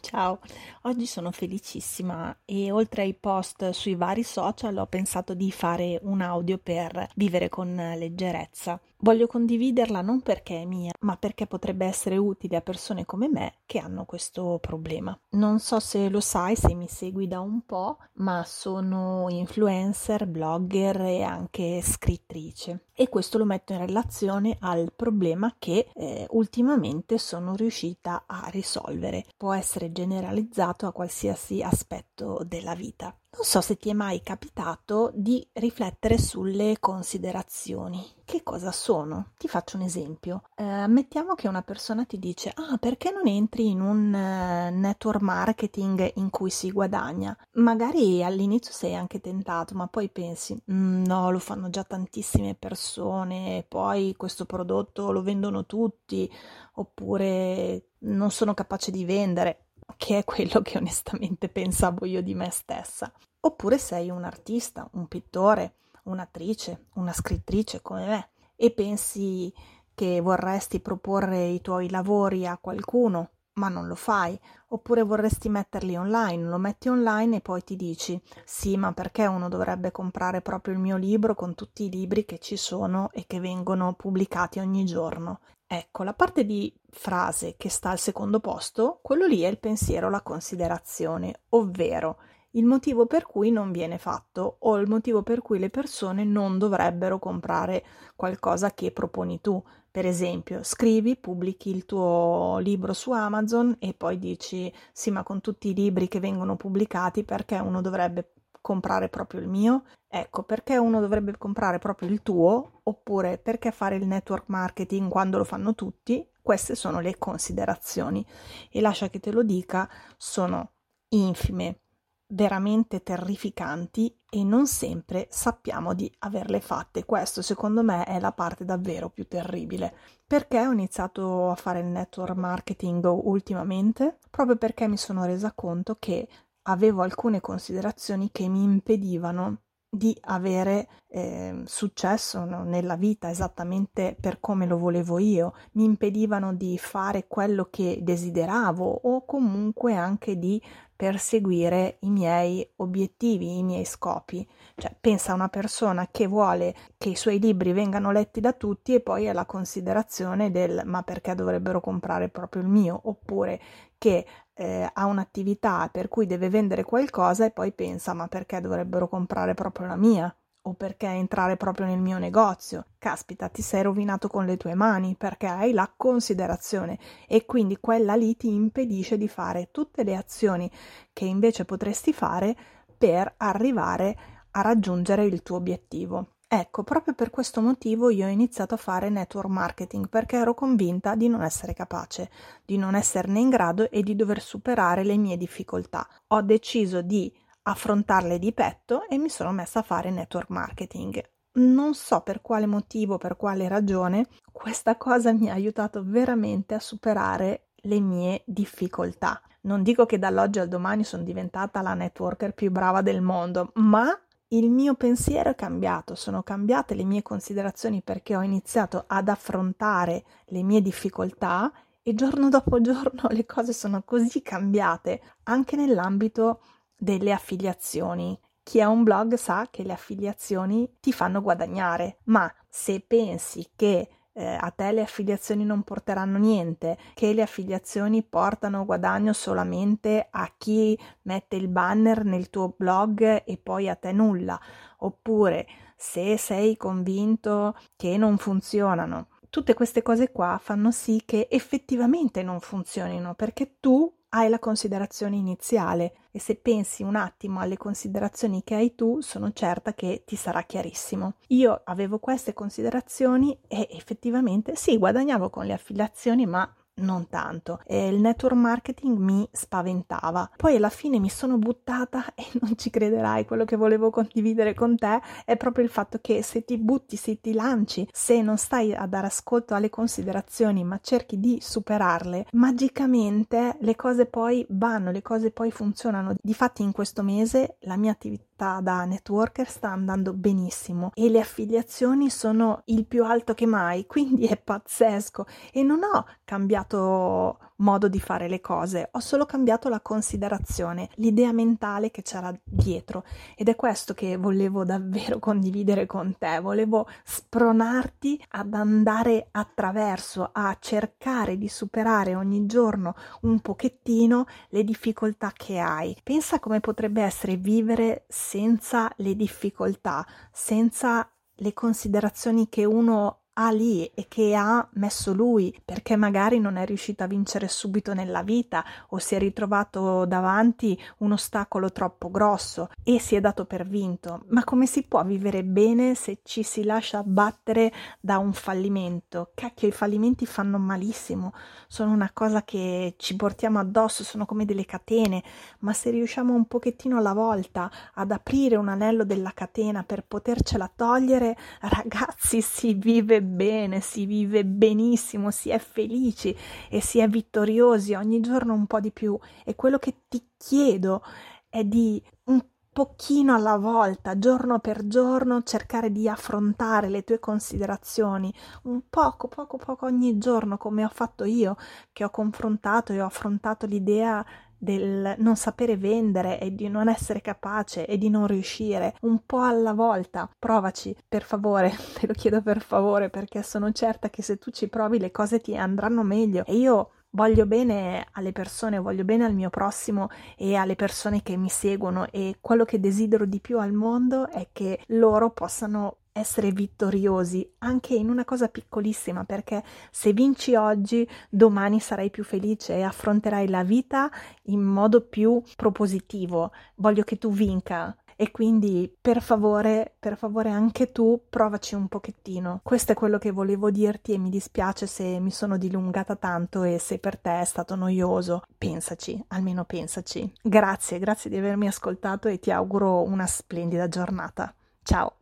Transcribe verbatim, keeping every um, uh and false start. Ciao, oggi sono felicissima e oltre ai post sui vari social ho pensato di fare un audio per vivere con leggerezza. Voglio condividerla non perché è mia, ma perché potrebbe essere utile a persone come me che hanno questo problema. Non so se lo sai, se mi segui da un po', ma sono influencer, blogger e anche scrittrice. E questo lo metto in relazione al problema che eh, ultimamente sono riuscita a risolvere. Può essere generalizzato a qualsiasi aspetto della vita. Non so se ti è mai capitato di riflettere sulle considerazioni. Che cosa sono? Ti faccio un esempio. Eh, ammettiamo che una persona ti dice «Ah, perché non entri in un eh, network marketing in cui si guadagna?» Magari all'inizio sei anche tentato, ma poi pensi «No, lo fanno già tantissime persone, poi questo prodotto lo vendono tutti, oppure non sono capace di vendere». Che è quello che onestamente pensavo io di me stessa. Oppure sei un artista, un pittore, un'attrice, una scrittrice come me e pensi che vorresti proporre i tuoi lavori a qualcuno, ma non lo fai. Oppure vorresti metterli online, lo metti online e poi ti dici «Sì, ma perché uno dovrebbe comprare proprio il mio libro con tutti i libri che ci sono e che vengono pubblicati ogni giorno?» Ecco, la parte di frase che sta al secondo posto, quello lì è il pensiero, la considerazione, ovvero il motivo per cui non viene fatto o il motivo per cui le persone non dovrebbero comprare qualcosa che proponi tu. Per esempio, scrivi, pubblichi il tuo libro su Amazon e poi dici «Sì, ma con tutti i libri che vengono pubblicati perché uno dovrebbe comprare proprio il mio?» Ecco, perché uno dovrebbe comprare proprio il tuo, oppure perché fare il network marketing quando lo fanno tutti? Queste sono le considerazioni e lascia che te lo dica, sono infime, veramente terrificanti e non sempre sappiamo di averle fatte. Questo secondo me è la parte davvero più terribile. Perché ho iniziato a fare il network marketing ultimamente? Proprio perché mi sono resa conto che avevo alcune considerazioni che mi impedivano di avere eh, successo nella vita esattamente per come lo volevo io, mi impedivano di fare quello che desideravo o comunque anche di perseguire i miei obiettivi, i miei scopi. Cioè, pensa a una persona che vuole che i suoi libri vengano letti da tutti e poi è la considerazione del «ma perché dovrebbero comprare proprio il mio?» oppure che eh, ha un'attività per cui deve vendere qualcosa e poi pensa «ma perché dovrebbero comprare proprio la mia?» o «perché entrare proprio nel mio negozio?» Caspita, ti sei rovinato con le tue mani perché hai la considerazione e quindi quella lì ti impedisce di fare tutte le azioni che invece potresti fare per arrivare a raggiungere il tuo obiettivo. Ecco, proprio per questo motivo io ho iniziato a fare network marketing perché ero convinta di non essere capace, di non esserne in grado e di dover superare le mie difficoltà. Ho deciso di affrontarle di petto e mi sono messa a fare network marketing. Non so per quale motivo, per quale ragione, questa cosa mi ha aiutato veramente a superare le mie difficoltà. Non dico che dall'oggi al domani sono diventata la networker più brava del mondo, ma il mio pensiero è cambiato, sono cambiate le mie considerazioni perché ho iniziato ad affrontare le mie difficoltà e giorno dopo giorno le cose sono così cambiate, anche nell'ambito delle affiliazioni. Chi ha un blog sa che le affiliazioni ti fanno guadagnare, ma se pensi che eh, a te le affiliazioni non porteranno niente, che le affiliazioni portano guadagno solamente a chi mette il banner nel tuo blog e poi a te nulla, oppure se sei convinto che non funzionano, tutte queste cose qua fanno sì che effettivamente non funzionino perché tu hai la considerazione iniziale e se pensi un attimo alle considerazioni che hai tu sono certa che ti sarà chiarissimo. Io avevo queste considerazioni e effettivamente sì, guadagnavo con le affiliazioni ma non tanto e il network marketing mi spaventava. Poi alla fine mi sono buttata e non ci crederai, quello che volevo condividere con te è proprio il fatto che se ti butti, se ti lanci, se non stai a dare ascolto alle considerazioni ma cerchi di superarle, magicamente le cose poi vanno, le cose poi funzionano. Difatti in questo mese la mia attività da networker sta andando benissimo e le affiliazioni sono il più alto che mai, quindi è pazzesco e non ho cambiato modo di fare le cose, ho solo cambiato la considerazione, l'idea mentale che c'era dietro, ed è questo che volevo davvero condividere con te. Volevo spronarti ad andare attraverso, a cercare di superare ogni giorno un pochettino le difficoltà che hai. Pensa come potrebbe essere vivere senza le difficoltà, senza le considerazioni che uno ha lì e che ha messo lui, perché magari non è riuscito a vincere subito nella vita o si è ritrovato davanti un ostacolo troppo grosso e si è dato per vinto. Ma come si può vivere bene se ci si lascia battere da un fallimento? Cacchio, i fallimenti fanno malissimo, sono una cosa che ci portiamo addosso, sono come delle catene, ma se riusciamo un pochettino alla volta ad aprire un anello della catena per potercela togliere, ragazzi, si vive bene, si vive benissimo, si è felici e si è vittoriosi ogni giorno un po' di più. E quello che ti chiedo è di un pochino alla volta, giorno per giorno, cercare di affrontare le tue considerazioni un poco, poco, poco ogni giorno, come ho fatto io, che ho confrontato e ho affrontato l'idea del non sapere vendere e di non essere capace e di non riuscire, un po' alla volta. Provaci, per favore, te lo chiedo per favore, perché sono certa che se tu ci provi le cose ti andranno meglio. E io voglio bene alle persone, voglio bene al mio prossimo e alle persone che mi seguono, e quello che desidero di più al mondo è che loro possano essere vittoriosi anche in una cosa piccolissima, perché se vinci oggi, domani sarai più felice e affronterai la vita in modo più propositivo. Voglio che tu vinca, e quindi per favore, per favore anche tu provaci un pochettino. Questo è quello che volevo dirti, e mi dispiace se mi sono dilungata tanto e se per te è stato noioso. Pensaci, almeno pensaci. Grazie, grazie di avermi ascoltato e ti auguro una splendida giornata. Ciao!